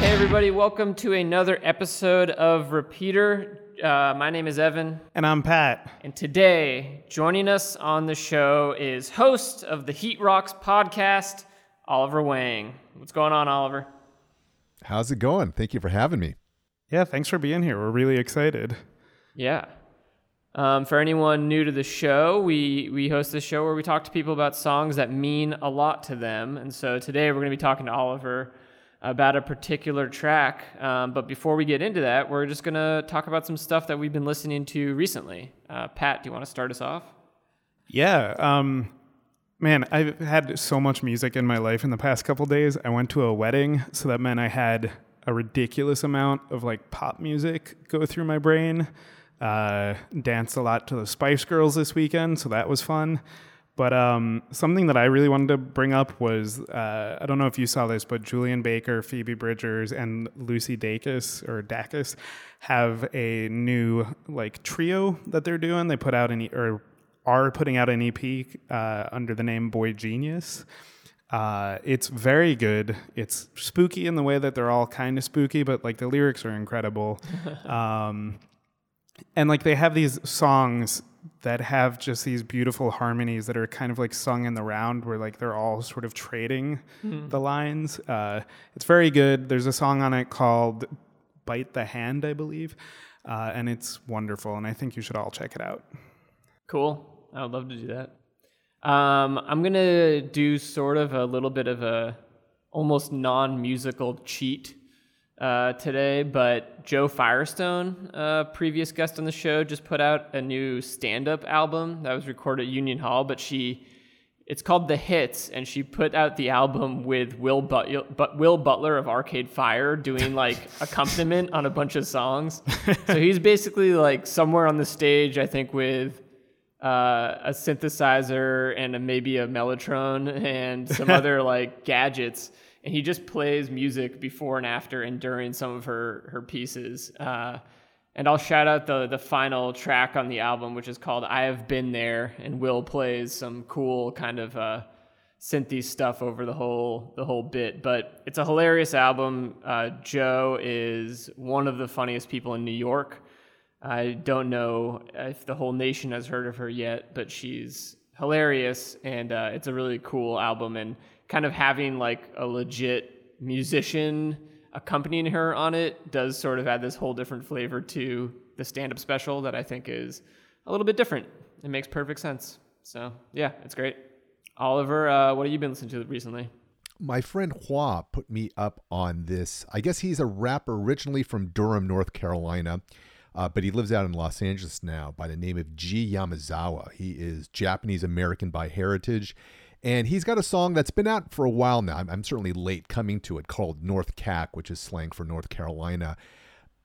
Hey everybody, welcome to another episode of Repeater. My name is Evan. And I'm Pat. And today, joining us on the show is host of the Heat Rocks podcast, Oliver Wang. What's going on, Oliver? How's it going? Thank you for having me. Yeah, thanks for being here. We're really excited. Yeah. For anyone new to the show, we host this show where we talk to people about songs that mean a lot to them. And so today we're going to be talking to Oliver about a particular track. But before we get into that, we're just going to talk about some stuff that we've been listening to recently. Pat, do you want to start us off? Yeah. Man, I've had so much music in my life in the past couple days. I went to a wedding, so that meant I had a ridiculous amount of like pop music go through my brain. Danced a lot to the Spice Girls this weekend, so that was fun. But something that I really wanted to bring up was, I don't know if you saw this, but Julian Baker, Phoebe Bridgers, and Lucy Dacus have a new like trio that they're doing. They put out are putting out an EP under the name Boy Genius. It's very good. It's spooky in the way that they're all kind of spooky, but like the lyrics are incredible. And like they have these songs that have just these beautiful harmonies that are kind of like sung in the round where like they're all sort of trading the lines. It's very good. There's a song on it called Bite the Hand, I believe. And it's wonderful. And I think you should all check it out. Cool. I would love to do that. I'm going to do sort of a little bit of a almost non-musical cheat today, but Joe Firestone, previous guest on the show, just put out a new stand-up album that was recorded at Union Hall, but it's called The Hits, and she put out the album with Will Butler of Arcade Fire doing like accompaniment on a bunch of songs. So he's basically like somewhere on the stage, I think, with a synthesizer and maybe a mellotron and some other like gadgets. And he just plays music before and after and during some of her pieces. And I'll shout out the final track on the album, which is called I Have Been There. And Will plays some cool kind of synthy stuff over the whole bit. But it's a hilarious album. Joe is one of the funniest people in New York. I don't know if the whole nation has heard of her yet, but she's hilarious. And it's a really cool album. And kind of having like a legit musician accompanying her on it does sort of add this whole different flavor to the stand-up special that I think is a little bit different. It makes perfect sense. So yeah, it's great. Oliver, what have you been listening to recently? My friend Hua put me up on this. I guess he's a rapper originally from Durham, North Carolina, but he lives out in Los Angeles now by the name of G. Yamazawa. He is Japanese-American by heritage. And he's got a song that's been out for a while now. I'm certainly late coming to it, called North CAC, which is slang for North Carolina.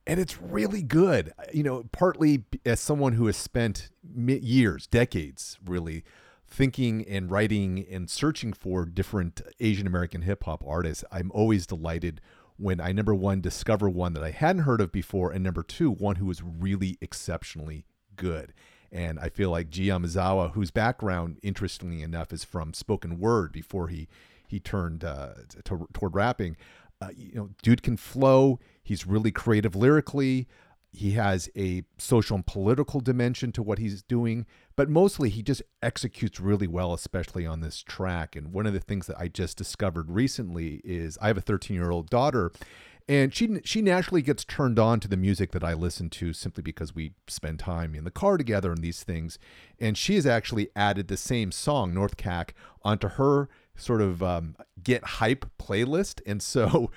And it's really good. You know, partly as someone who has spent years, decades, really, thinking and writing and searching for different Asian American hip hop artists, I'm always delighted when I, number one, discover one that I hadn't heard of before, and number two, one who is really exceptionally good. And I feel like G. Yamazawa, whose background, interestingly enough, is from spoken word before he turned toward rapping. Dude can flow. He's really creative lyrically. He has a social and political dimension to what he's doing. But mostly he just executes really well, especially on this track. And one of the things that I just discovered recently is I have a 13-year-old daughter. And she naturally gets turned on to the music that I listen to simply because we spend time in the car together and these things. And she has actually added the same song, North CAC, onto her sort of get hype playlist. And so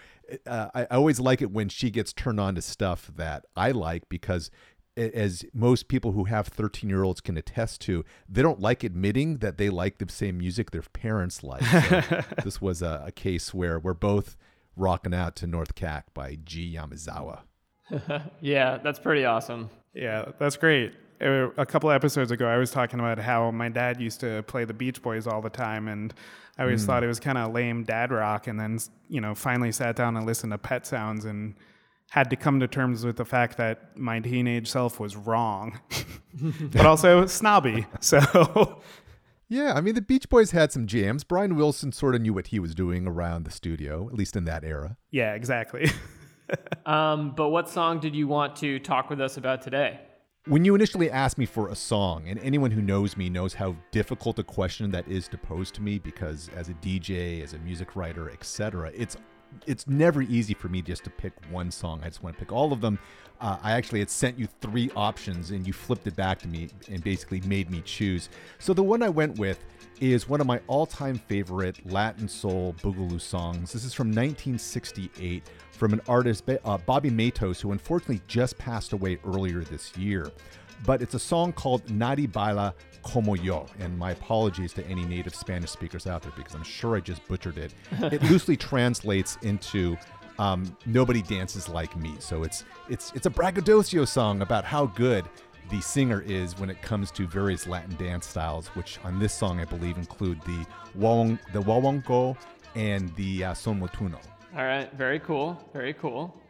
I always like it when she gets turned on to stuff that I like, because as most people who have 13-year-olds can attest to, they don't like admitting that they like the same music their parents like. So this was a case where we're both rocking out to North CAC by G. Yamazawa. Yeah, that's pretty awesome. Yeah, that's great. A couple episodes ago, I was talking about how my dad used to play the Beach Boys all the time, and I always thought it was kind of lame dad rock, and then, you know, finally sat down and listened to Pet Sounds and had to come to terms with the fact that my teenage self was wrong, but also snobby. So Yeah, I mean, the Beach Boys had some jams. Brian Wilson sort of knew what he was doing around the studio, at least in that era. Yeah, exactly. But what song did you want to talk with us about today? When you initially asked me for a song, and anyone who knows me knows how difficult a question that is to pose to me, because as a DJ, as a music writer, etc., it's never easy for me just to pick one song. I just want to pick all of them. I actually had sent you three options, and you flipped it back to me and basically made me choose. So the one I went with is one of my all-time favorite Latin soul Boogaloo songs. This is from 1968 from an artist, Bobby Matos, who unfortunately just passed away earlier this year. But it's a song called Nadie Baila Como Yo, and my apologies to any native Spanish speakers out there because I'm sure I just butchered it. It loosely translates into nobody dances like me. So it's a braggadocio song about how good the singer is when it comes to various Latin dance styles, which on this song I believe include the wawanko and the son motuno. All right, very cool, very cool.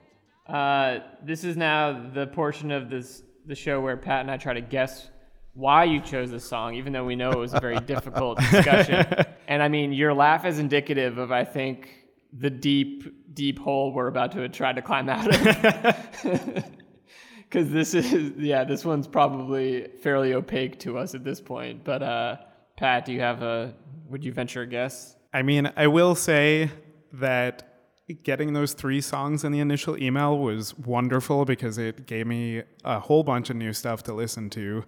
This is now the portion of the show where Pat and I try to guess why you chose this song, even though we know it was a very difficult discussion. And I mean, your laugh is indicative of, I think, the deep, deep hole we're about to try to climb out of. Because this one's probably fairly opaque to us at this point. But Pat, would you venture a guess? I mean, I will say that getting those three songs in the initial email was wonderful because it gave me a whole bunch of new stuff to listen to.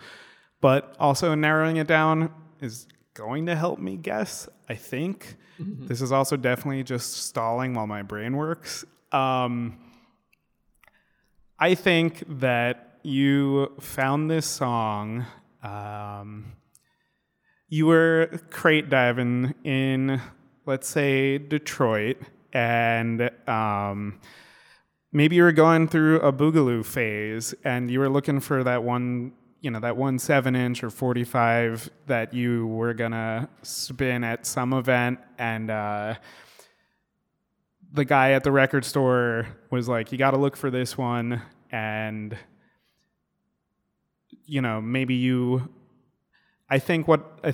But also narrowing it down is going to help me guess, I think. Mm-hmm. This is also definitely just stalling while my brain works. I think that you found this song. You were crate diving in, let's say, Detroit. And maybe you were going through a Boogaloo phase and you were looking for that one, you know, that one 7-inch or 45 that you were going to spin at some event. And the guy at the record store was like, you got to look for this one. And, you know, maybe you... I think what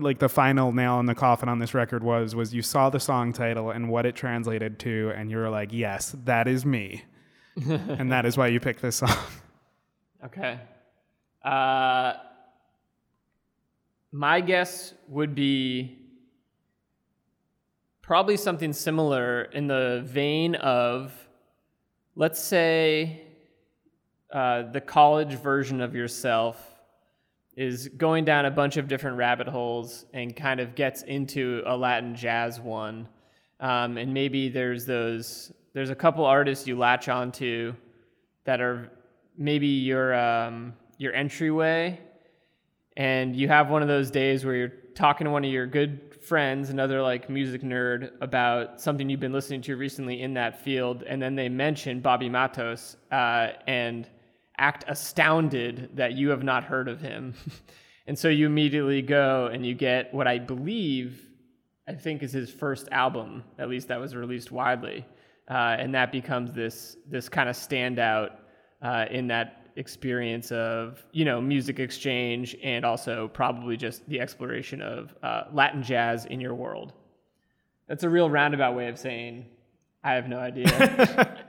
like the final nail in the coffin on this record was you saw the song title and what it translated to, and you were like, yes, that is me. And that is why you picked this song. Okay. My guess would be probably something similar in the vein of, let's say, the college version of yourself is going down a bunch of different rabbit holes and kind of gets into a Latin jazz one. And maybe there's a couple artists you latch onto that are maybe your entryway. And you have one of those days where you're talking to one of your good friends, another like music nerd, about something you've been listening to recently in that field. And then they mention Bobby Matos, and act astounded that you have not heard of him. And so you immediately go and you get what I think is his first album, at least that was released widely. And that becomes this kind of standout in that experience of, you know, music exchange and also probably just the exploration of Latin jazz in your world. That's a real roundabout way of saying, I have no idea.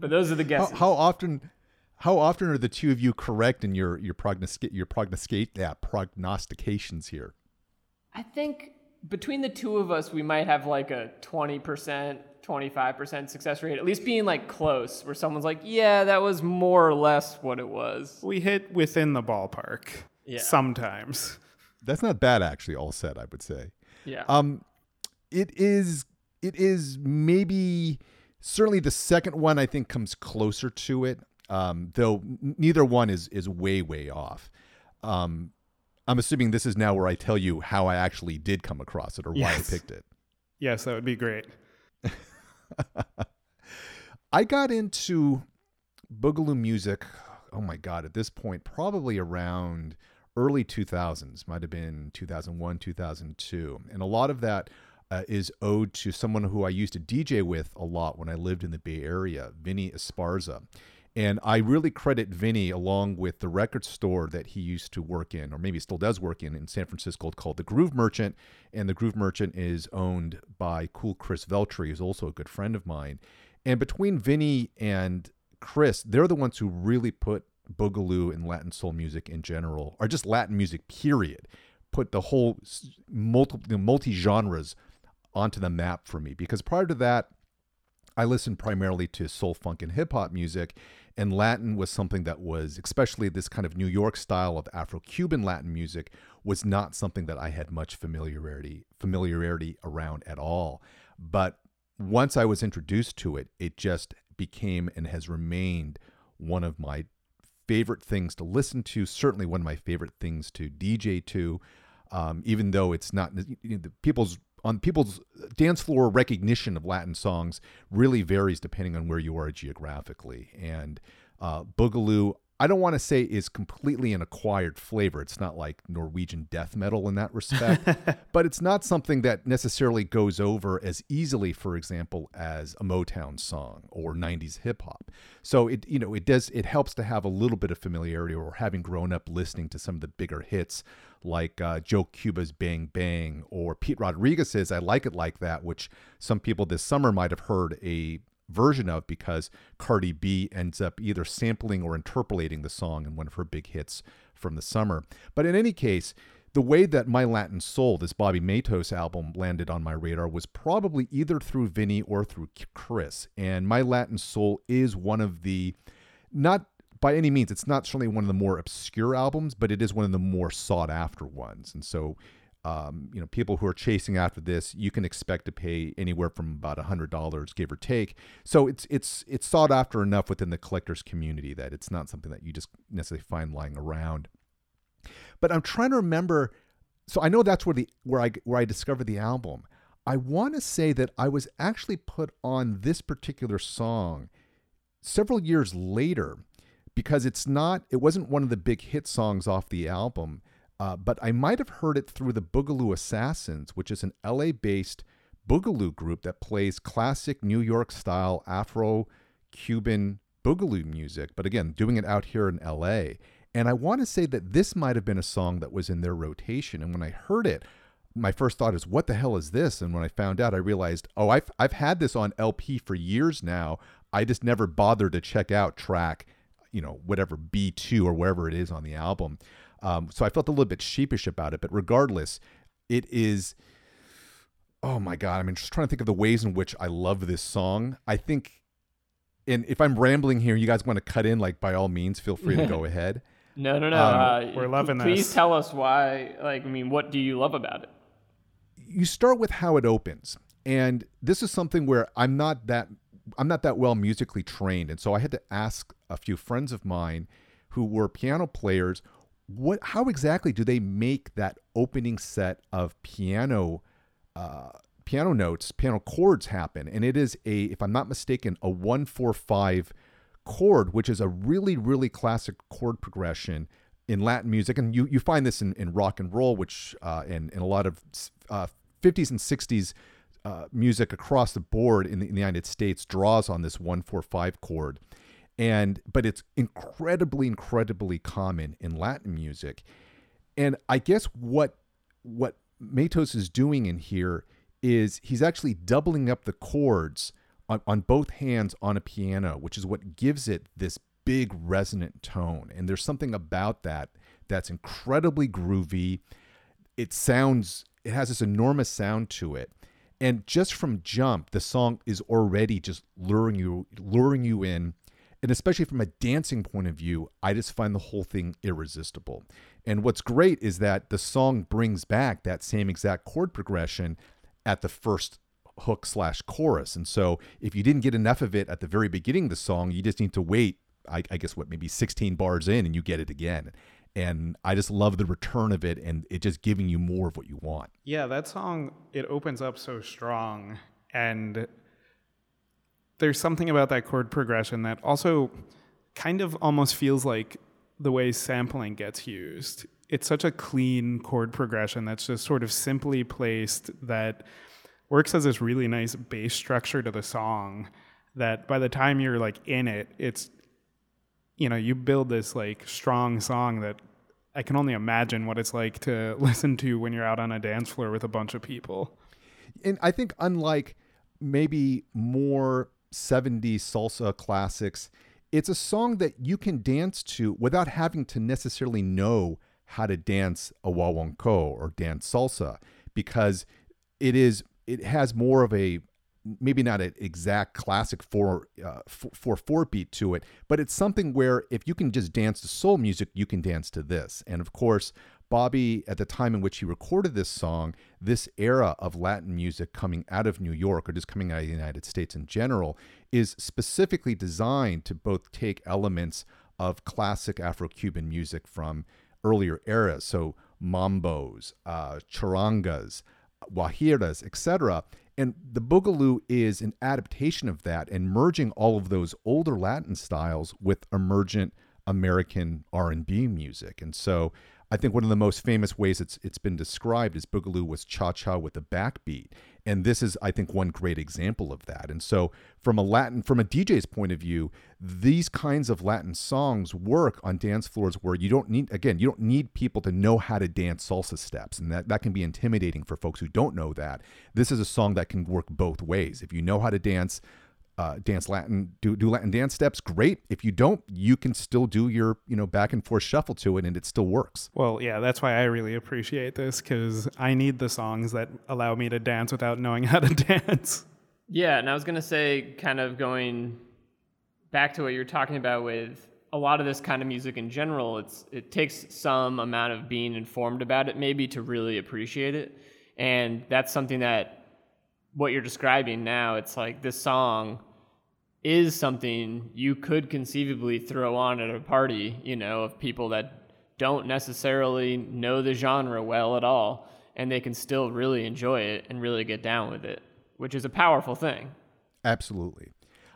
But those are the guesses. How often are the two of you correct in your prognostications here? I think between the two of us, we might have like a 20%, 25% success rate, at least being like close, where someone's like, yeah, that was more or less what it was. We hit within the ballpark sometimes. That's not bad, actually, all said, I would say. Yeah. It is maybe... Certainly the second one, I think, comes closer to it, though neither one is way, way off. I'm assuming this is now where I tell you how I actually did come across it or why I picked it. Yes, that would be great. I got into Boogaloo music, oh my God, at this point, probably around early 2000s, might have been 2001, 2002. And a lot of that is owed to someone who I used to DJ with a lot when I lived in the Bay Area, Vinnie Esparza. And I really credit Vinnie, along with the record store that he used to work in, or maybe still does work in San Francisco, called The Groove Merchant. And The Groove Merchant is owned by cool Chris Veltri, who's also a good friend of mine. And between Vinnie and Chris, they're the ones who really put Boogaloo and Latin soul music in general, or just Latin music, period, put the whole multi-genres onto the map for me. Because prior to that, I listened primarily to soul, funk, and hip-hop music, and Latin was something that was, especially this kind of New York style of Afro-Cuban Latin music, was not something that I had much familiarity around at all. But once I was introduced to it, it just became and has remained one of my favorite things to listen to, certainly one of my favorite things to DJ to, even though it's not, people's dance floor recognition of Latin songs really varies depending on where you are geographically. And Boogaloo, I don't want to say is completely an acquired flavor. It's not like Norwegian death metal in that respect, but it's not something that necessarily goes over as easily, for example, as a Motown song or 90s hip hop. So it helps to have a little bit of familiarity, or having grown up listening to some of the bigger hits like Joe Cuba's Bang Bang, or Pete Rodriguez's I Like It Like That, which some people this summer might have heard a version of because Cardi B ends up either sampling or interpolating the song in one of her big hits from the summer. But in any case, the way that My Latin Soul, this Bobby Matos album, landed on my radar was probably either through Vinnie or through Chris. And My Latin Soul is one of the, not by any means, it's not certainly one of the more obscure albums, but it is one of the more sought after ones. And so people who are chasing after this, you can expect to pay anywhere from about $100, give or take. So it's sought after enough within the collector's community that it's not something that you just necessarily find lying around. But I'm trying to remember. So I know that's where I discovered the album. I want to say that I was actually put on this particular song several years later, because it wasn't one of the big hit songs off the album. But I might have heard it through the Boogaloo Assassins, which is an LA-based Boogaloo group that plays classic New York-style Afro-Cuban Boogaloo music, but again, doing it out here in LA. And I want to say that this might have been a song that was in their rotation. And when I heard it, my first thought is, what the hell is this? And when I found out, I realized, oh, I've had this on LP for years now. I just never bothered to check out track, whatever B2 or wherever it is on the album. So I felt a little bit sheepish about it, but regardless, it is, oh my God, I'm just trying to think of the ways in which I love this song. I think, and if I'm rambling here, you guys want to cut in, by all means, feel free to go ahead. No. We're loving this. Please tell us why, what do you love about it? You start with how it opens. And this is something where I'm not that well musically trained. And so I had to ask a few friends of mine who were piano players, how exactly do they make that opening set of piano chords happen? And it is if I'm not mistaken, a 1-4-5 chord, which is a really, really classic chord progression in Latin music. And you find this in rock and roll, which, in a lot of 50s and 60s music across the board in the United States draws on this 1-4-5 chord. But it's incredibly, incredibly common in Latin music. And I guess what Matos is doing in here is he's actually doubling up the chords on both hands on a piano, which is what gives it this big resonant tone. And there's something about that that's incredibly groovy. It has this enormous sound to it. And just from jump, the song is already just luring you in. And especially from a dancing point of view, I just find the whole thing irresistible. And what's great is that the song brings back that same exact chord progression at the first hook/chorus. And so if you didn't get enough of it at the very beginning of the song, you just need to wait, I guess, maybe 16 bars in, and you get it again. And I just love the return of it, and it just giving you more of what you want. Yeah, that song, it opens up so strong, and there's something about that chord progression that also kind of almost feels like the way sampling gets used. It's such a clean chord progression that's just sort of simply placed that works as this really nice bass structure to the song that by the time you're in it, it's you know, you build this like strong song that I can only imagine what it's like to listen to when you're out on a dance floor with a bunch of people. And I think unlike maybe more 70s salsa classics, it's a song that you can dance to without having to necessarily know how to dance a wawanko or dance salsa, because it has more of a, maybe not an exact classic four beat to it, but it's something where if you can just dance to soul music, you can dance to this. And of course, Bobby, at the time in which he recorded this song, this era of Latin music coming out of New York, or just coming out of the United States in general, is specifically designed to both take elements of classic Afro-Cuban music from earlier eras, so mambos, charangas, guajiras, etc., and the Boogaloo is an adaptation of that and merging all of those older Latin styles with emergent American R&B music. And so I think one of the most famous ways it's been described is Boogaloo was cha-cha with a backbeat. And this is, I think, one great example of that. And so from a DJ's point of view, these kinds of Latin songs work on dance floors where you don't need people to know how to dance salsa steps. And that can be intimidating for folks who don't know that. This is a song that can work both ways. If you know how to dance Latin, do Latin dance steps, great. If you don't, you can still do your, you know, back and forth shuffle to it, and it still works. Well, yeah, that's why I really appreciate this, because I need the songs that allow me to dance without knowing how to dance. Yeah, and I was going to say, kind of going back to what you're talking about with a lot of this kind of music in general, it takes some amount of being informed about it, maybe, to really appreciate it. And that's something that what you're describing now, it's like this song is something you could conceivably throw on at a party, you know, of people that don't necessarily know the genre well at all, and they can still really enjoy it and really get down with it, which is a powerful thing. Absolutely.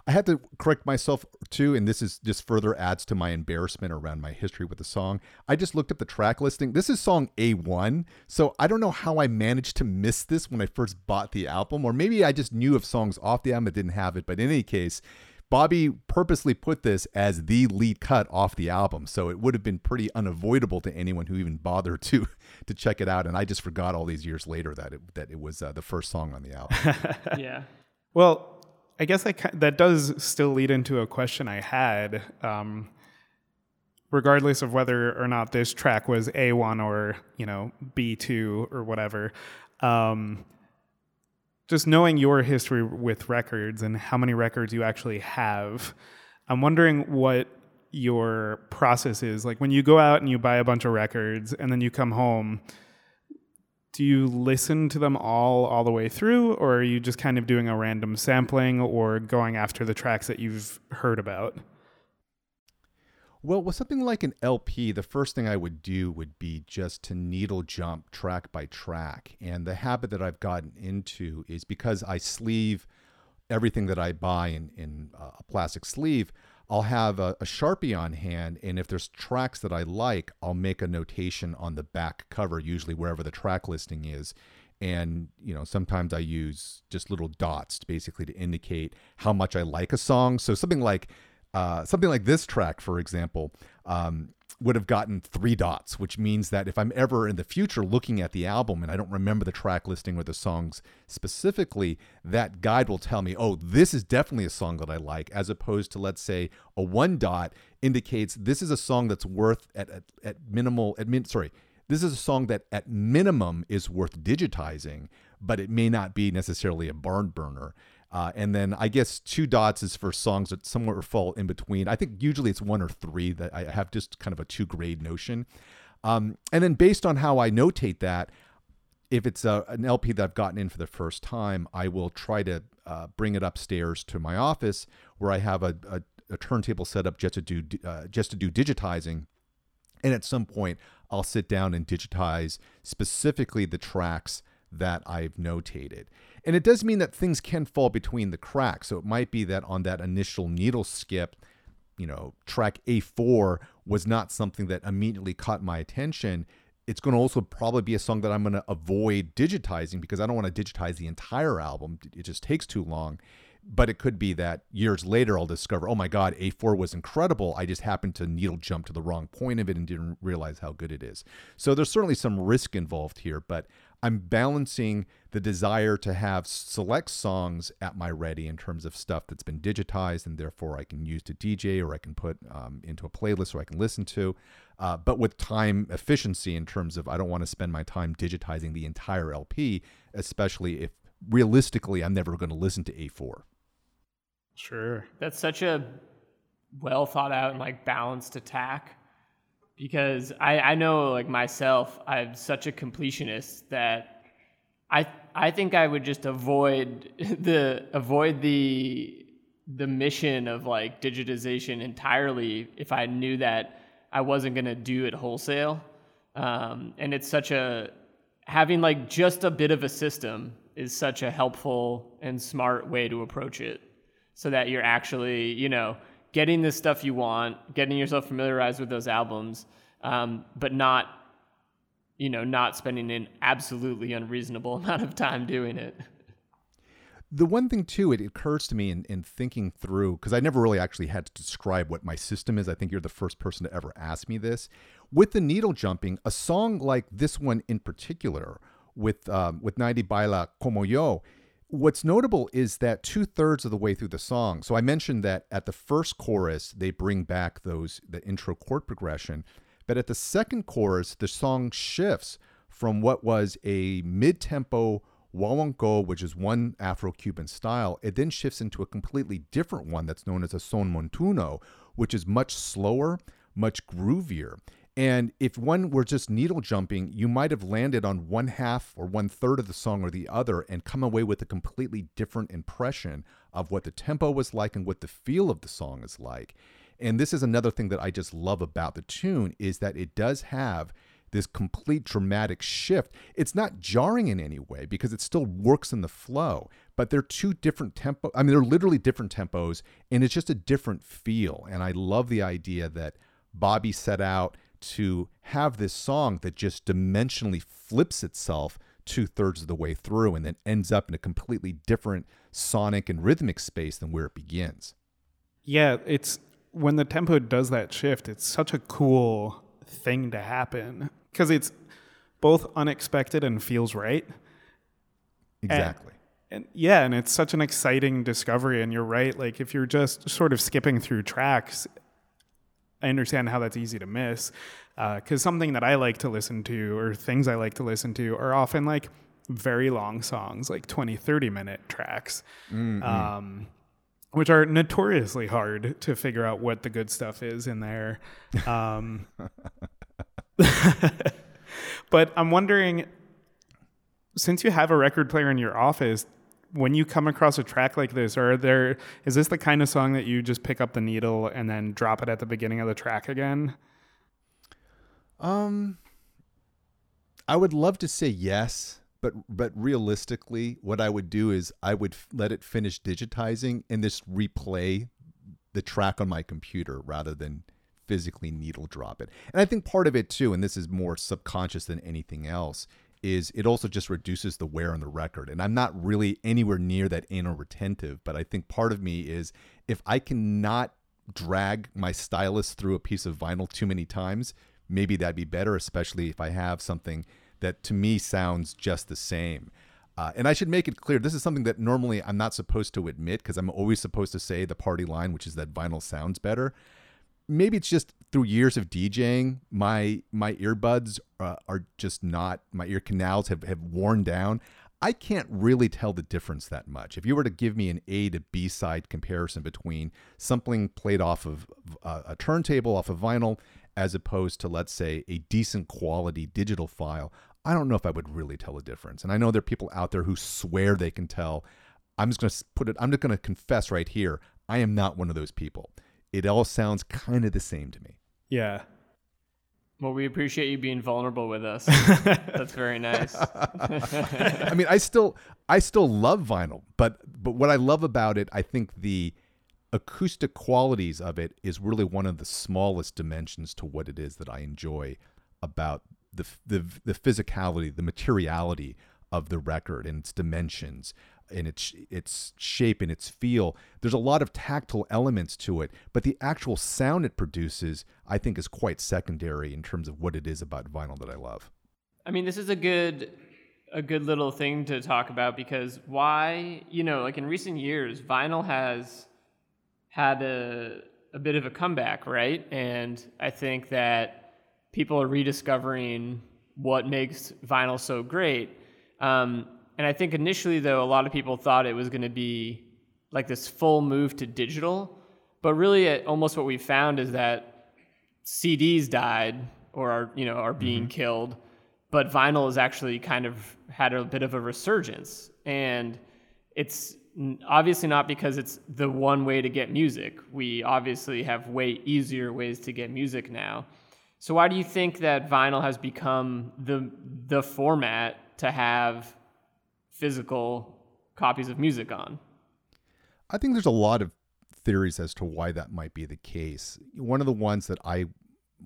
I had to correct myself too, and this further adds to my embarrassment around my history with the song. I just looked up the track listing. This is song A1, so I don't know how I managed to miss this when I first bought the album, or maybe I just knew of songs off the album that didn't have it. But in any case, Bobby purposely put this as the lead cut off the album, so it would have been pretty unavoidable to anyone who even bothered to check it out. And I just forgot all these years later that it was the first song on the album. Yeah. Well, I guess that does still lead into a question I had, regardless of whether or not this track was A1 or, you know, B2 or whatever. Just knowing your history with records and how many records you actually have, I'm wondering what your process is. Like, when you go out and you buy a bunch of records and then you come home, do you listen to them all the way through, or are you just kind of doing a random sampling or going after the tracks that you've heard about? Well, with something like an LP, the first thing I would do would be just to needle jump track by track. And the habit that I've gotten into is, because I sleeve everything that I buy in a plastic sleeve, I'll have a Sharpie on hand, and if there's tracks that I like, I'll make a notation on the back cover, usually wherever the track listing is. And, you know, sometimes I use just little dots basically to indicate how much I like a song. So something like this track, for example, would have gotten 3 dots, which means that if I'm ever in the future looking at the album and I don't remember the track listing or the songs specifically, that guide will tell me, oh, this is definitely a song that I like, as opposed to, let's say, a 1 dot indicates this is a song that's worth this is a song that at minimum is worth digitizing, but it may not be necessarily a barn burner. And then I guess 2 dots is for songs that somewhere fall in between. I think usually it's 1 or 3 that I have, just kind of a 2-grade notion. And then based on how I notate that, if it's an LP that I've gotten in for the first time, I will try to bring it upstairs to my office, where I have a turntable set up just to do digitizing. And at some point, I'll sit down and digitize specifically the tracks that I've notated. And it does mean that things can fall between the cracks. So it might be that on that initial needle skip, you know, track A4 was not something that immediately caught my attention. It's going to also probably be a song that I'm going to avoid digitizing, because I don't want to digitize the entire album. It just takes too long. But it could be that years later I'll discover, oh my God, A4 was incredible. I just happened to needle jump to the wrong point of it and didn't realize how good it is. So there's certainly some risk involved here, but I'm balancing the desire to have select songs at my ready in terms of stuff that's been digitized and therefore I can use to DJ or I can put into a playlist or I can listen to, but with time efficiency in terms of I don't want to spend my time digitizing the entire LP, especially if realistically I'm never going to listen to A4. Sure. That's such a well thought out and like balanced attack, because I know like myself, I'm such a completionist that I think I would just avoid the mission of like digitization entirely if I knew that I wasn't going to do it wholesale. And it's such a, having like just a bit of a system is such a helpful and smart way to approach it, so that you're actually, you know, getting the stuff you want, getting yourself familiarized with those albums, but not, you know, not spending an absolutely unreasonable amount of time doing it. The one thing too, it occurs to me in thinking through, because I never really actually had to describe what my system is. I think you're the first person to ever ask me this. With the needle jumping, a song like this one in particular, with Nadie Baila Como Yo, what's notable is that 2/3 of the way through the song, so I mentioned that at the first chorus, they bring back the intro chord progression, but at the second chorus, the song shifts from what was a mid-tempo wawanko, which is one Afro-Cuban style. It then shifts into a completely different one that's known as a son montuno, which is much slower, much groovier. And if one were just needle jumping, you might have landed on 1/2 or 1/3 of the song or the other and come away with a completely different impression of what the tempo was like and what the feel of the song is like. And this is another thing that I just love about the tune, is that it does have this complete dramatic shift. It's not jarring in any way because it still works in the flow, but they're two different tempo. I mean, they're literally different tempos, and it's just a different feel. And I love the idea that Bobby set out to have this song that just dimensionally flips itself 2/3 of the way through and then ends up in a completely different sonic and rhythmic space than where it begins. Yeah, it's when the tempo does that shift, it's such a cool thing to happen because it's both unexpected and feels right. Exactly. And yeah, and it's such an exciting discovery, and you're right, like if you're just sort of skipping through tracks, I understand how that's easy to miss, because something that I like to listen to, or things I like to listen to, are often like very long songs, like 20, 30-minute tracks, which are notoriously hard to figure out what the good stuff is in there. But I'm wondering, since you have a record player in your office, when you come across a track like this, is this the kind of song that you just pick up the needle and then drop it at the beginning of the track again? I would love to say yes, but realistically, what I would do is I would let it finish digitizing and just replay the track on my computer rather than physically needle drop it. And I think part of it too, and this is more subconscious than anything else, is it also just reduces the wear on the record. And I'm not really anywhere near that anal retentive, but I think part of me is if I cannot drag my stylus through a piece of vinyl too many times, maybe that'd be better, especially if I have something that to me sounds just the same. And I should make it clear, this is something that normally I'm not supposed to admit because I'm always supposed to say the party line, which is that vinyl sounds better. Maybe it's just through years of DJing, my earbuds are just not, my ear canals have worn down. I can't really tell the difference that much. If you were to give me an A to B side comparison between something played off of a turntable, off of vinyl, as opposed to, let's say, a decent quality digital file, I don't know if I would really tell the difference. And I know there are people out there who swear they can tell. I'm just going to confess right here, I am not one of those people. It all sounds kind of the same to me. Yeah. Well, we appreciate you being vulnerable with us. That's very nice. I mean, I still love vinyl, but what I love about it, I think the acoustic qualities of it is really one of the smallest dimensions to what it is that I enjoy about the physicality, the materiality of the record and its dimensions. and its shape and its feel. There's a lot of tactile elements to it, but the actual sound it produces, I think, is quite secondary in terms of what it is about vinyl that I love. I mean, this is a good little thing to talk about, because why, you know, like in recent years, vinyl has had a bit of a comeback, right? And I think that people are rediscovering what makes vinyl so great. And I think initially, though, a lot of people thought it was going to be like this full move to digital. But really, almost what we found is that CDs died or are being killed. But vinyl has actually kind of had a bit of a resurgence. And it's obviously not because it's the one way to get music. We obviously have way easier ways to get music now. So why do you think that vinyl has become the format to have physical copies of music on? I think there's a lot of theories as to why that might be the case. One of the ones that I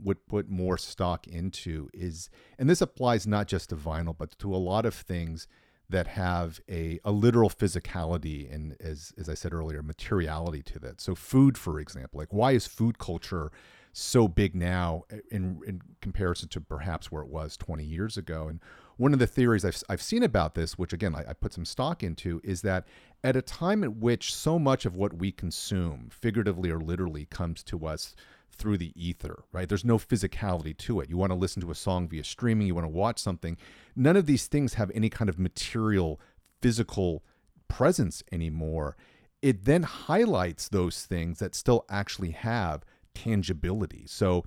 would put more stock into is, and this applies not just to vinyl, but to a lot of things that have a literal physicality and, as I said earlier, materiality to that. So food, for example, like why is food culture so big now in comparison to perhaps where it was 20 years ago? And one of the theories I've seen about this, which again, I put some stock into, is that at a time at which so much of what we consume, figuratively or literally, comes to us through the ether, right? There's no physicality to it. You want to listen to a song via streaming, you want to watch something. None of these things have any kind of material, physical presence anymore. It then highlights those things that still actually have tangibility. So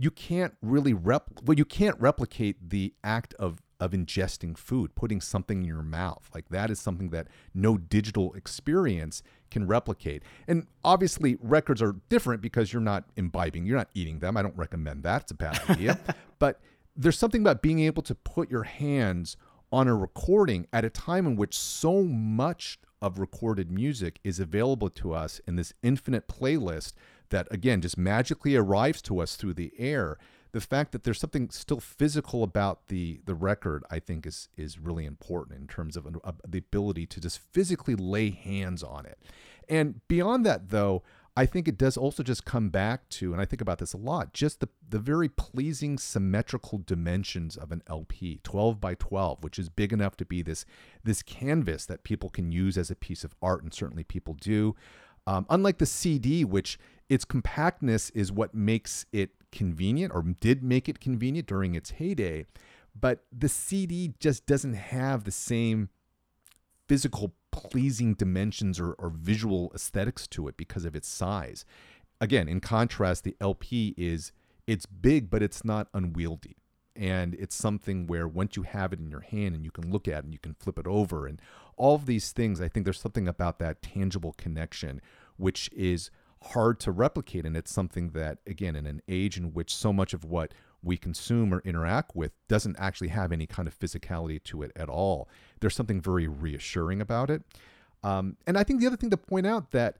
you can't really replicate the act of ingesting food, putting something in your mouth. Like that is something that no digital experience can replicate. And obviously records are different because you're not imbibing, you're not eating them. I don't recommend that. It's a bad idea. But there's something about being able to put your hands on a recording at a time in which so much of recorded music is available to us in this infinite playlist that, again, just magically arrives to us through the air. The fact that there's something still physical about the record, I think, is really important in terms of the ability to just physically lay hands on it. And beyond that, though, I think it does also just come back to, and I think about this a lot, just the very pleasing symmetrical dimensions of an LP, 12 by 12, which is big enough to be this canvas that people can use as a piece of art, and certainly people do. Unlike the CD, which its compactness is what makes it convenient, or did make it convenient during its heyday, but the CD just doesn't have the same physical pleasing dimensions or visual aesthetics to it because of its size. Again, in contrast, the LP it's big, but it's not unwieldy. And it's something where once you have it in your hand and you can look at it and you can flip it over and all of these things, I think there's something about that tangible connection which is hard to replicate. And it's something that, again, in an age in which so much of what we consume or interact with doesn't actually have any kind of physicality to it at all, there's something very reassuring about it. And I think the other thing to point out that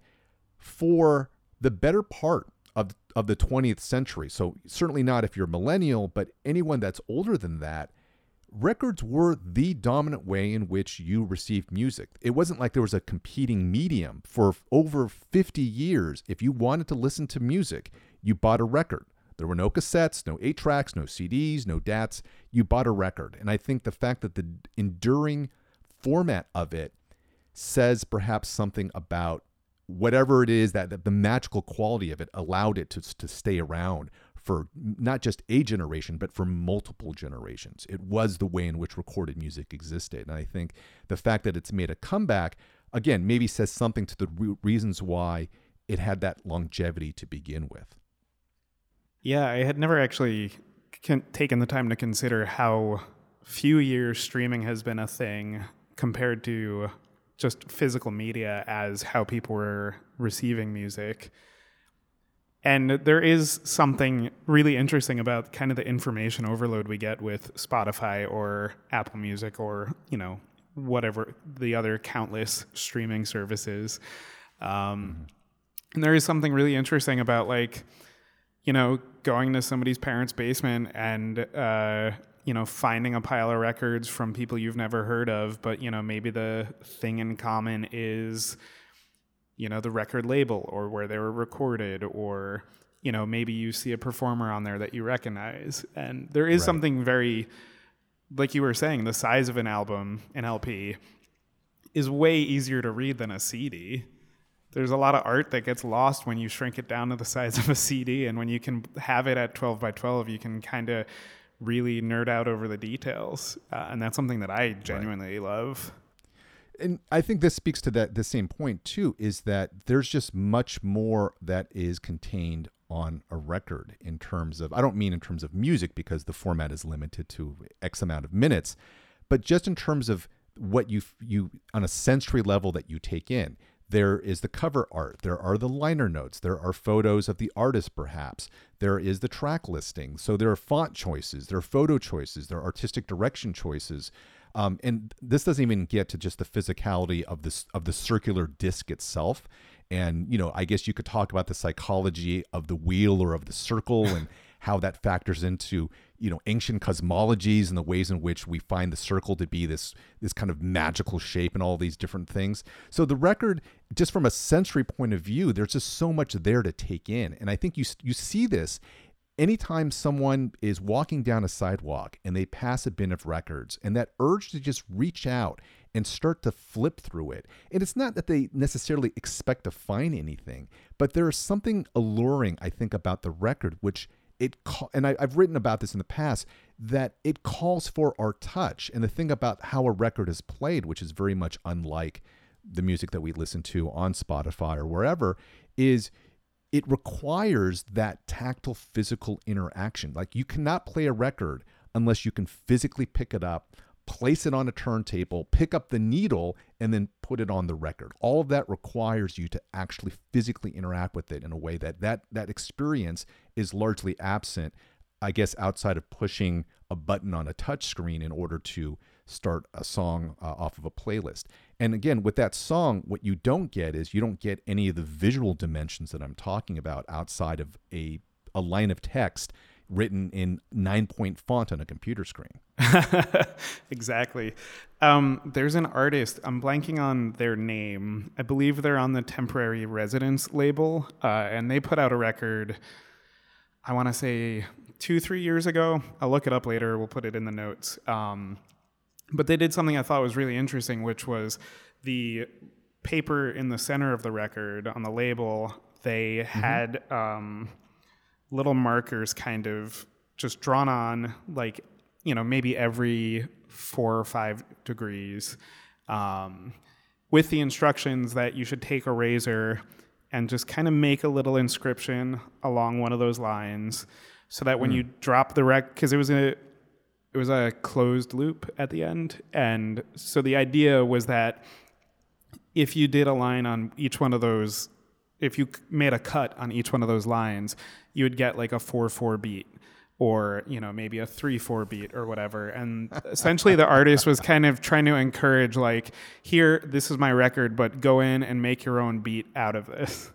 for the better part of the 20th century, so certainly not if you're millennial, but anyone that's older than that, records were the dominant way in which you received music. It wasn't like there was a competing medium. For over 50 years, if you wanted to listen to music, you bought a record. There were no cassettes, no 8-tracks, no CDs, no DATs. You bought a record. And I think the fact that the enduring format of it says perhaps something about whatever it is that the magical quality of it allowed it to stay around for not just a generation, but for multiple generations. It was the way in which recorded music existed. And I think the fact that it's made a comeback, again, maybe says something to the reasons why it had that longevity to begin with. Yeah, I had never actually taken the time to consider how few years streaming has been a thing compared to just physical media as how people were receiving music. And there is something really interesting about kind of the information overload we get with Spotify or Apple Music or, you know, whatever the other countless streaming services. And there is something really interesting about, like, you know, going to somebody's parents' basement and you know, finding a pile of records from people you've never heard of, but, you know, maybe the thing in common is, you know, the record label or where they were recorded, or, you know, maybe you see a performer on there that you recognize. And there is something very, like you were saying, the size of an album, an LP, is way easier to read than a CD. There's a lot of art that gets lost when you shrink it down to the size of a CD, and when you can have it at 12 by 12, you can kind of really nerd out over the details. And that's something that I genuinely love. And I think this speaks to that the same point too, is that there's just much more that is contained on a record in terms of, I don't mean in terms of music because the format is limited to X amount of minutes, but just in terms of what you on a sensory level that you take in. There is the cover art. There are the liner notes. There are photos of the artist, perhaps. There is the track listing. So there are font choices. There are photo choices. There are artistic direction choices. And this doesn't even get to just the physicality of this, of the circular disc itself. And, you know, I guess you could talk about the psychology of the wheel or of the circle and how that factors into, you know, ancient cosmologies and the ways in which we find the circle to be this kind of magical shape and all these different things. So the record, just from a sensory point of view, there's just so much there to take in. And I think you see this anytime someone is walking down a sidewalk and they pass a bin of records, and that urge to just reach out and start to flip through it. And it's not that they necessarily expect to find anything, but there is something alluring, I think, about the record, which I've written about this in the past, that it calls for our touch. And the thing about how a record is played, which is very much unlike the music that we listen to on Spotify or wherever, is it requires that tactile physical interaction. Like, you cannot play a record unless you can physically pick it up, place it on a turntable, pick up the needle, and then put it on the record. All of that requires you to actually physically interact with it in a way that experience is largely absent, I guess, outside of pushing a button on a touch screen in order to start a song off of a playlist. And again, with that song, what you don't get is you don't get any of the visual dimensions that I'm talking about outside of a line of text written in 9-point font on a computer screen. Exactly. There's an artist, I'm blanking on their name. I believe they're on the Temporary Residence label, and they put out a record, I want to say 2-3 years ago. I'll look it up later. We'll put it in the notes. But they did something I thought was really interesting, which was the paper in the center of the record on the label. They had little markers kind of just drawn on, like, you know, maybe every 4 or 5 degrees, with the instructions that you should take a razor and just kind of make a little inscription along one of those lines, so that when you drop the record, because it was a closed loop at the end. And so the idea was that if you did a line on each one of those, if you made a cut on each one of those lines, you would get like a 4-4 beat, or, you know, maybe a 3-4 beat or whatever. And essentially the artist was kind of trying to encourage, like, here, this is my record, but go in and make your own beat out of this.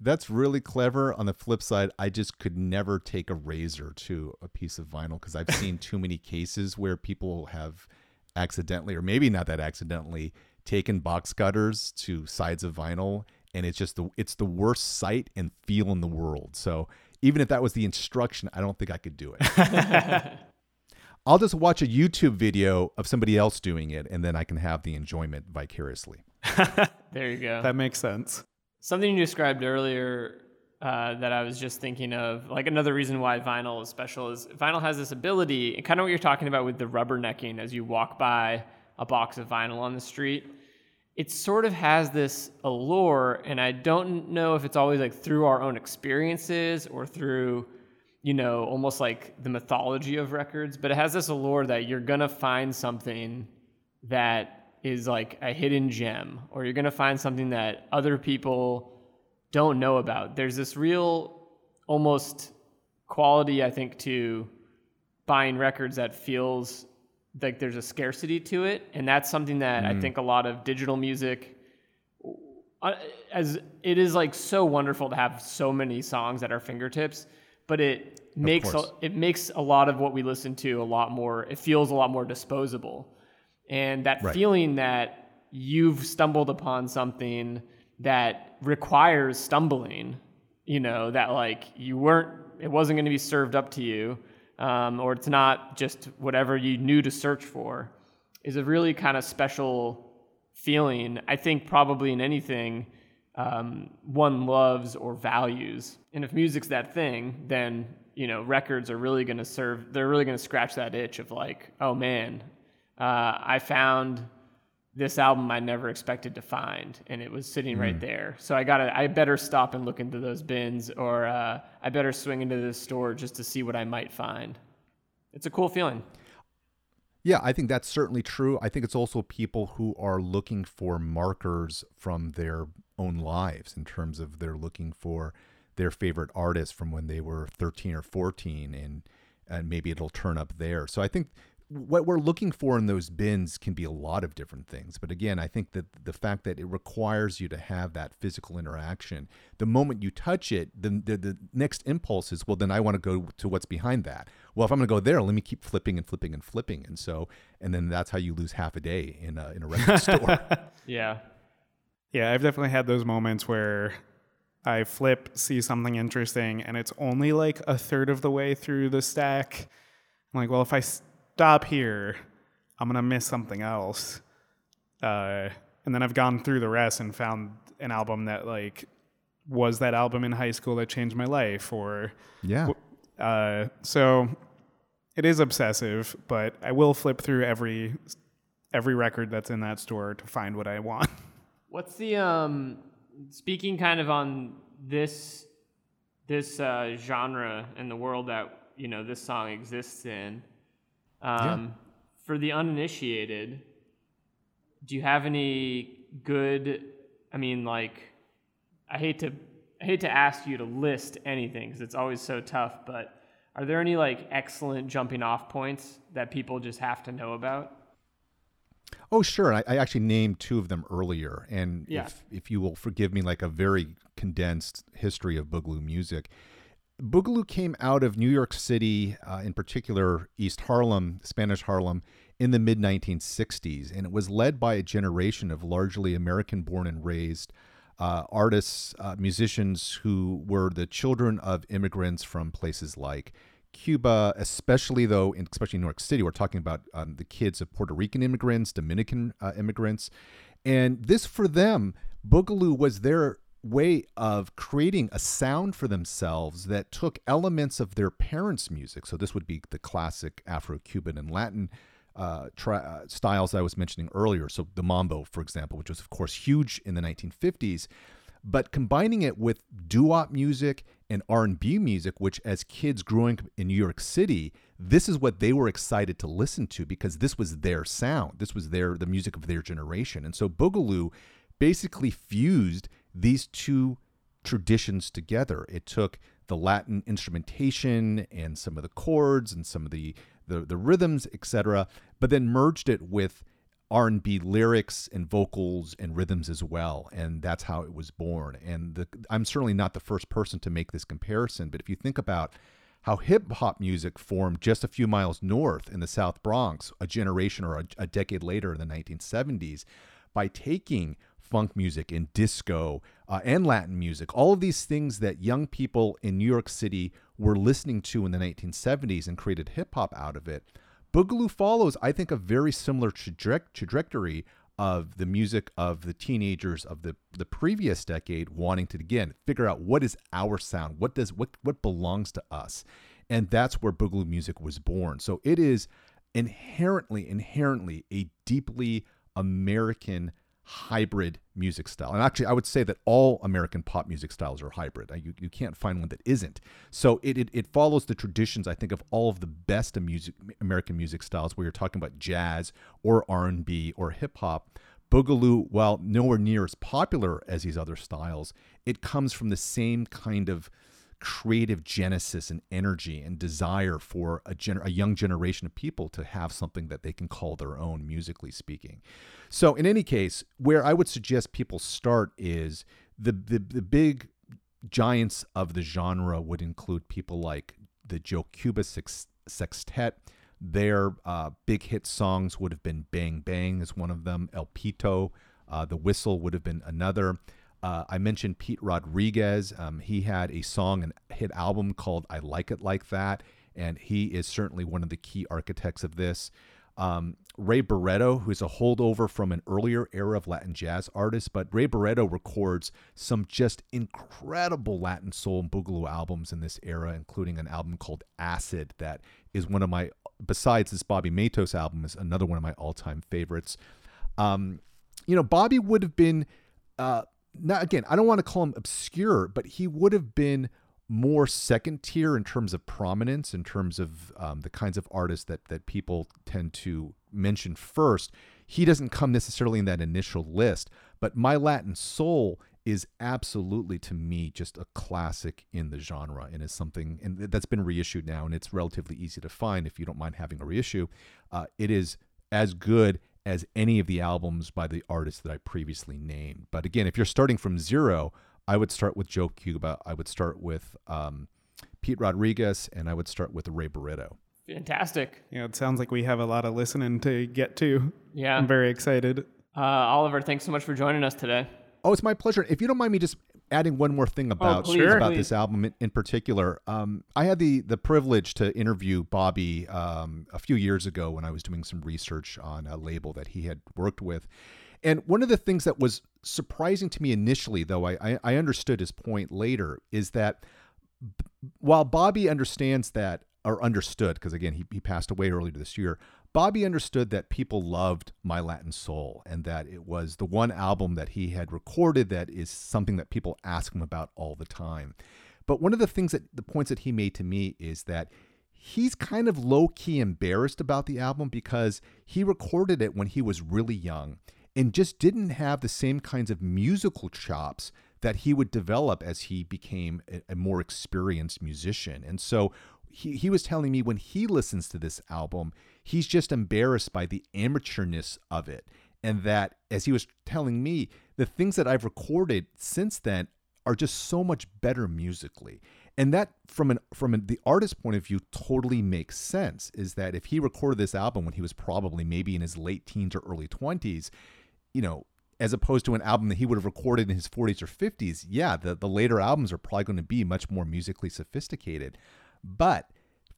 That's really clever. On the flip side, I just could never take a razor to a piece of vinyl because I've seen too many cases where people have accidentally, or maybe not that accidentally, taken box cutters to sides of vinyl, and it's just the worst sight and feel in the world. So even if that was the instruction, I don't think I could do it. I'll just watch a YouTube video of somebody else doing it, and then I can have the enjoyment vicariously. There you go. That makes sense. Something you described earlier that I was just thinking of, like, another reason why vinyl is special is vinyl has this ability, and kind of what you're talking about with the rubbernecking as you walk by a box of vinyl on the street, it sort of has this allure, and I don't know if it's always like through our own experiences or through, you know, almost like the mythology of records, but it has this allure that you're going to find something that is like a hidden gem, or you're going to find something that other people don't know about. There's this real almost quality, I think, to buying records that feels like there's a scarcity to it. And that's something that I think a lot of digital music, as it is, like, so wonderful to have so many songs at our fingertips, but it makes a lot of what we listen to a lot more, it feels a lot more disposable. And that feeling that you've stumbled upon something that requires stumbling, you know, that like it wasn't going to be served up to you, or it's not just whatever you knew to search for, is a really kind of special feeling, I think, probably in anything one loves or values. And if music's that thing, then, you know, records are really going to they're really going to scratch that itch of like, oh man, I found this album I never expected to find, and it was sitting right there. So I better stop and look into those bins, or I better swing into this store just to see what I might find. It's a cool feeling. Yeah, I think that's certainly true. I think it's also people who are looking for markers from their own lives, in terms of they're looking for their favorite artists from when they were 13 or 14, and maybe it'll turn up there. So I think what we're looking for in those bins can be a lot of different things. But again, I think that the fact that it requires you to have that physical interaction, the moment you touch it, the next impulse is, well, then I want to go to what's behind that. Well, if I'm going to go there, let me keep flipping and flipping and flipping. And so, and then that's how you lose half a day in a record store. Yeah. Yeah. I've definitely had those moments where I flip, see something interesting, and it's only like a third of the way through the stack. I'm like, well, if I stop here, I'm going to miss something else. And then I've gone through the rest and found an album that like was that album in high school that changed my life, or so it is obsessive, but I will flip through every record that's in that store to find what I want. What's the, speaking kind of on this genre and the world that, you know, this song exists in, for the uninitiated, do you have any good, I mean, like, I hate to ask you to list anything because it's always so tough, but are there any like excellent jumping off points that people just have to know about? Oh, sure. I actually named two of them earlier. And if you will forgive me, like a very condensed history of Boogaloo music. Boogaloo came out of New York City, in particular East Harlem, Spanish Harlem, in the mid-1960s. And it was led by a generation of largely American-born and raised artists, musicians who were the children of immigrants from places like Cuba, especially in New York City. We're talking about the kids of Puerto Rican immigrants, Dominican immigrants. And this, for them, Boogaloo was their way of creating a sound for themselves that took elements of their parents' music. So this would be the classic Afro-Cuban and Latin styles I was mentioning earlier. So the mambo, for example, which was, of course, huge in the 1950s, but combining it with doo-wop music and R&B music, which as kids growing up in New York City, this is what they were excited to listen to because this was their sound. This was the music of their generation. And so Boogaloo basically fused these two traditions together. It took the Latin instrumentation and some of the chords and some of the rhythms, etc., but then merged it with R&B lyrics and vocals and rhythms as well, and that's how it was born. And I'm certainly not the first person to make this comparison, but if you think about how hip-hop music formed just a few miles north in the South Bronx a generation or a decade later in the 1970s, by taking funk music and disco and Latin music, all of these things that young people in New York City were listening to in the 1970s and created hip-hop out of it, Boogaloo follows, I think, a very similar trajectory of the music of the teenagers of the previous decade, wanting to, again, figure out what is our sound, what belongs to us. And that's where Boogaloo music was born. So it is inherently a deeply American hybrid music style. And actually, I would say that all American pop music styles are hybrid. You can't find one that isn't. So it follows the traditions, I think, of all of the best of American music styles, where you're talking about jazz or R&B or hip-hop. Boogaloo, while nowhere near as popular as these other styles, it comes from the same kind of creative genesis and energy and desire for a young generation of people to have something that they can call their own, musically speaking. So in any case, where I would suggest people start is the big giants of the genre would include people like the Joe Cuba Sextet. Their big hit songs would have been Bang Bang is one of them. El Pito, The Whistle would have been another. I mentioned Pete Rodriguez. He had a song and hit album called I Like It Like That, and he is certainly one of the key architects of this. Ray Barretto, who is a holdover from an earlier era of Latin jazz artists, but Ray Barretto records some just incredible Latin soul and boogaloo albums in this era, including an album called Acid that is one of my, besides this Bobby Matos album, is another one of my all-time favorites. You know, Bobby would have been, now again, I don't want to call him obscure, but he would have been more second tier in terms of prominence, in terms of the kinds of artists that people tend to mention first. He doesn't come necessarily in that initial list, but My Latin Soul is absolutely, to me, just a classic in the genre, and is something, and that's been reissued now, and it's relatively easy to find if you don't mind having a reissue. It is as good as any of the albums by the artists that I previously named. But again, if you're starting from zero, I would start with Joe Cuba, I would start with Pete Rodriguez, and I would start with Ray Barretto. Fantastic. Yeah, it sounds like we have a lot of listening to get to. Yeah. I'm very excited. Oliver, thanks so much for joining us today. Oh, it's my pleasure. If you don't mind me just adding one more thing about this album in particular. I had the privilege to interview Bobby a few years ago when I was doing some research on a label that he had worked with. And one of the things that was surprising to me initially, though I understood his point later, is that while Bobby understands that, or understood, because again, he passed away earlier this year, Bobby understood that people loved My Latin Soul and that it was the one album that he had recorded that is something that people ask him about all the time. But one of the points that he made to me is that he's kind of low-key embarrassed about the album because he recorded it when he was really young and just didn't have the same kinds of musical chops that he would develop as he became a more experienced musician. And so he was telling me when he listens to this album, he's just embarrassed by the amateurness of it. And that, as he was telling me, the things that I've recorded since then are just so much better musically. And that, from the artist's point of view, totally makes sense, is that if he recorded this album when he was probably maybe in his late teens or early 20s, you know, as opposed to an album that he would have recorded in his 40s or 50s, yeah, the later albums are probably going to be much more musically sophisticated. But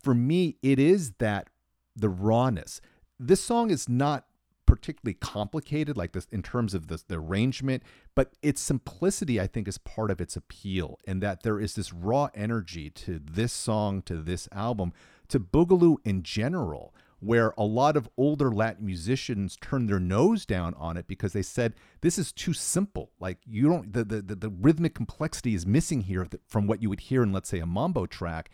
for me, it is that the rawness. This song is not particularly complicated like this in terms of the arrangement, but its simplicity, I think, is part of its appeal, and that there is this raw energy to this song, to this album, to boogaloo in general, where a lot of older Latin musicians turned their nose down on it because they said, this is too simple. Like, you don't, the rhythmic complexity is missing here from what you would hear in, let's say, a mambo track.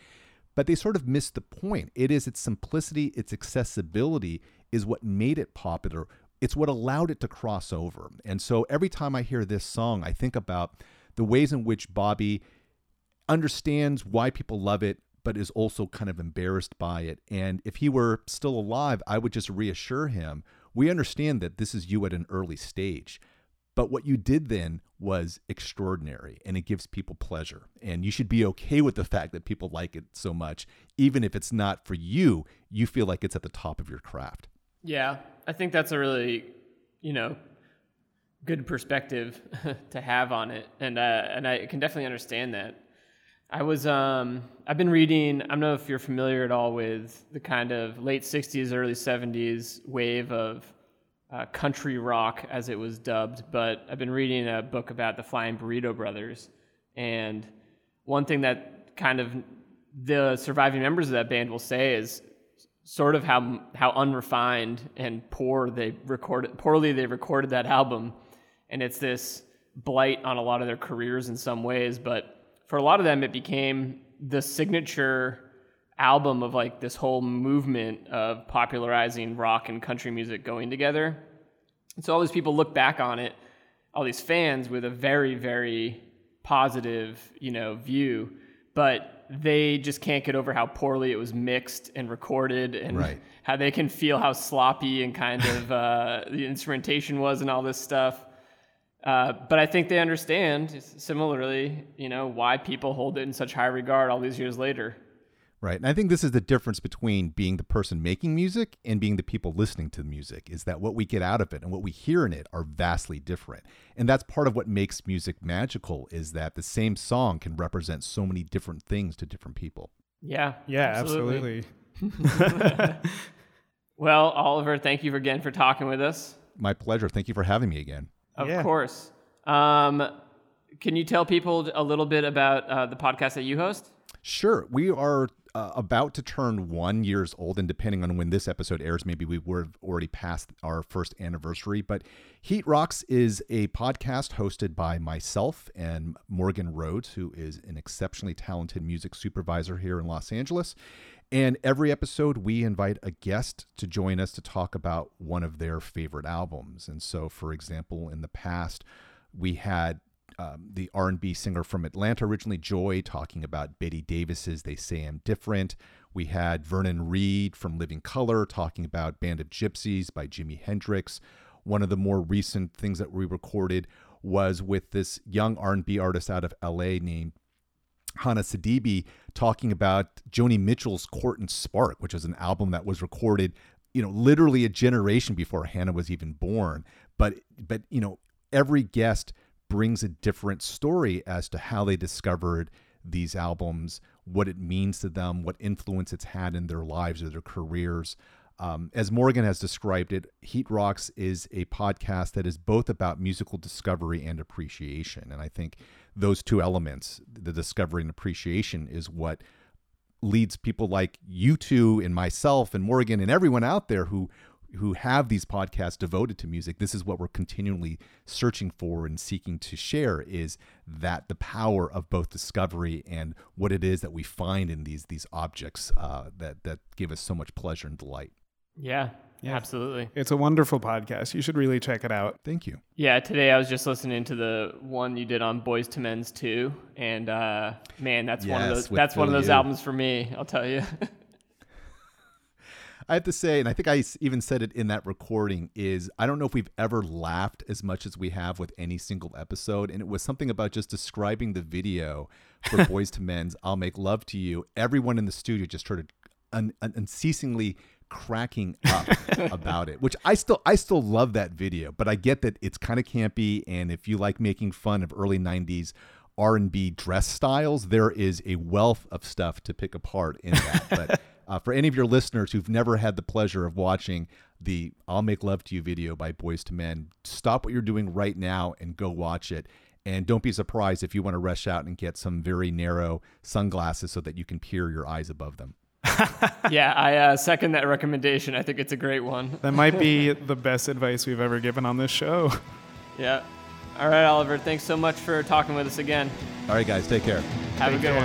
But they sort of missed the point. It is its simplicity, its accessibility is what made it popular. It's what allowed it to cross over. And so every time I hear this song, I think about the ways in which Bobby understands why people love it, but is also kind of embarrassed by it. And if he were still alive, I would just reassure him, we understand that this is you at an early stage, but what you did then was extraordinary, and it gives people pleasure. And you should be okay with the fact that people like it so much, even if it's not for you, you feel like it's at the top of your craft. Yeah, I think that's a really, you know, good perspective to have on it. And I can definitely understand that. I was, I've been reading, I don't know if you're familiar at all with the kind of late 60s, early 70s wave of country rock, as it was dubbed, but I've been reading a book about the Flying Burrito Brothers. And one thing that kind of the surviving members of that band will say is sort of how unrefined and poorly they recorded that album. And it's this blight on a lot of their careers in some ways, but for a lot of them, it became the signature album of like this whole movement of popularizing rock and country music going together. And so all these people look back on it, all these fans, with a very, very positive, you know, view, but they just can't get over how poorly it was mixed and recorded, and right, how they can feel how sloppy and kind of the instrumentation was and all this stuff. But I think they understand, similarly, you know, why people hold it in such high regard all these years later. Right. And I think this is the difference between being the person making music and being the people listening to the music, is that what we get out of it and what we hear in it are vastly different. And that's part of what makes music magical, is that the same song can represent so many different things to different people. Yeah. Yeah, absolutely. Well, Oliver, thank you again for talking with us. My pleasure. Thank you for having me again. Of course. Can you tell people a little bit about the podcast that you host? Sure. We are about to turn 1 year old, and depending on when this episode airs, maybe we would have already passed our first anniversary. But Heat Rocks is a podcast hosted by myself and Morgan Rhodes, who is an exceptionally talented music supervisor here in Los Angeles. And every episode, we invite a guest to join us to talk about one of their favorite albums. And so, for example, in the past, we had the R&B singer from Atlanta, originally Joy, talking about Betty Davis's They Say I'm Different. We had Vernon Reid from Living Color talking about Band of Gypsies by Jimi Hendrix. One of the more recent things that we recorded was with this young R&B artist out of LA named Hannah Sidibi, talking about Joni Mitchell's Court and Spark, which is an album that was recorded, you know, literally a generation before Hannah was even born. But you know, every guest brings a different story as to how they discovered these albums, what it means to them, what influence it's had in their lives or their careers. As Morgan has described it, Heat Rocks is a podcast that is both about musical discovery and appreciation. And I think those two elements, the discovery and appreciation, is what leads people like you two and myself and Morgan and everyone out there who have these podcasts devoted to music. This is what we're continually searching for and seeking to share, is that the power of both discovery and what it is that we find in these objects that give us so much pleasure and delight. Yeah, absolutely. It's a wonderful podcast. You should really check it out. Thank you. Yeah, today I was just listening to the one you did on Boys to Men's 2, and man, that's one of those albums for me, I'll tell you. I have to say, and I think I even said it in that recording, is I don't know if we've ever laughed as much as we have with any single episode. And it was something about just describing the video for Boys to Men's I'll Make Love to You. Everyone in the studio just started unceasingly cracking up about it, which I still love that video, but I get that it's kind of campy, and if you like making fun of early 90s R&B dress styles, there is a wealth of stuff to pick apart in that. But for any of your listeners who've never had the pleasure of watching the I'll Make Love to You video by Boyz II Men, stop what you're doing right now and go watch it. And don't be surprised if you want to rush out and get some very narrow sunglasses so that you can peer your eyes above them. Yeah, I second that recommendation. I think it's a great one. That might be the best advice we've ever given on this show. Yeah. All right, Oliver, thanks so much for talking with us again. All right, guys, take care. Have a good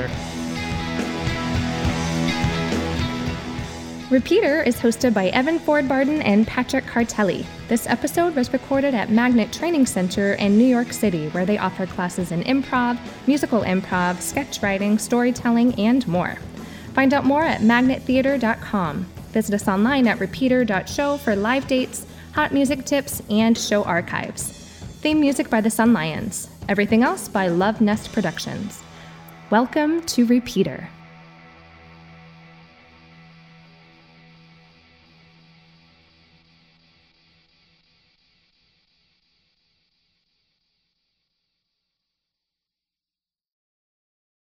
one. Repeater is hosted by Evan Ford Barden and Patrick Cartelli. This episode was recorded at Magnet Training Center in New York City, where they offer classes in improv, musical improv, sketch writing, storytelling, and more. Find out more at magnettheater.com. Visit us online at repeater.show for live dates, hot music tips, and show archives. Theme music by the Sun Lions. Everything else by Love Nest Productions. Welcome to Repeater.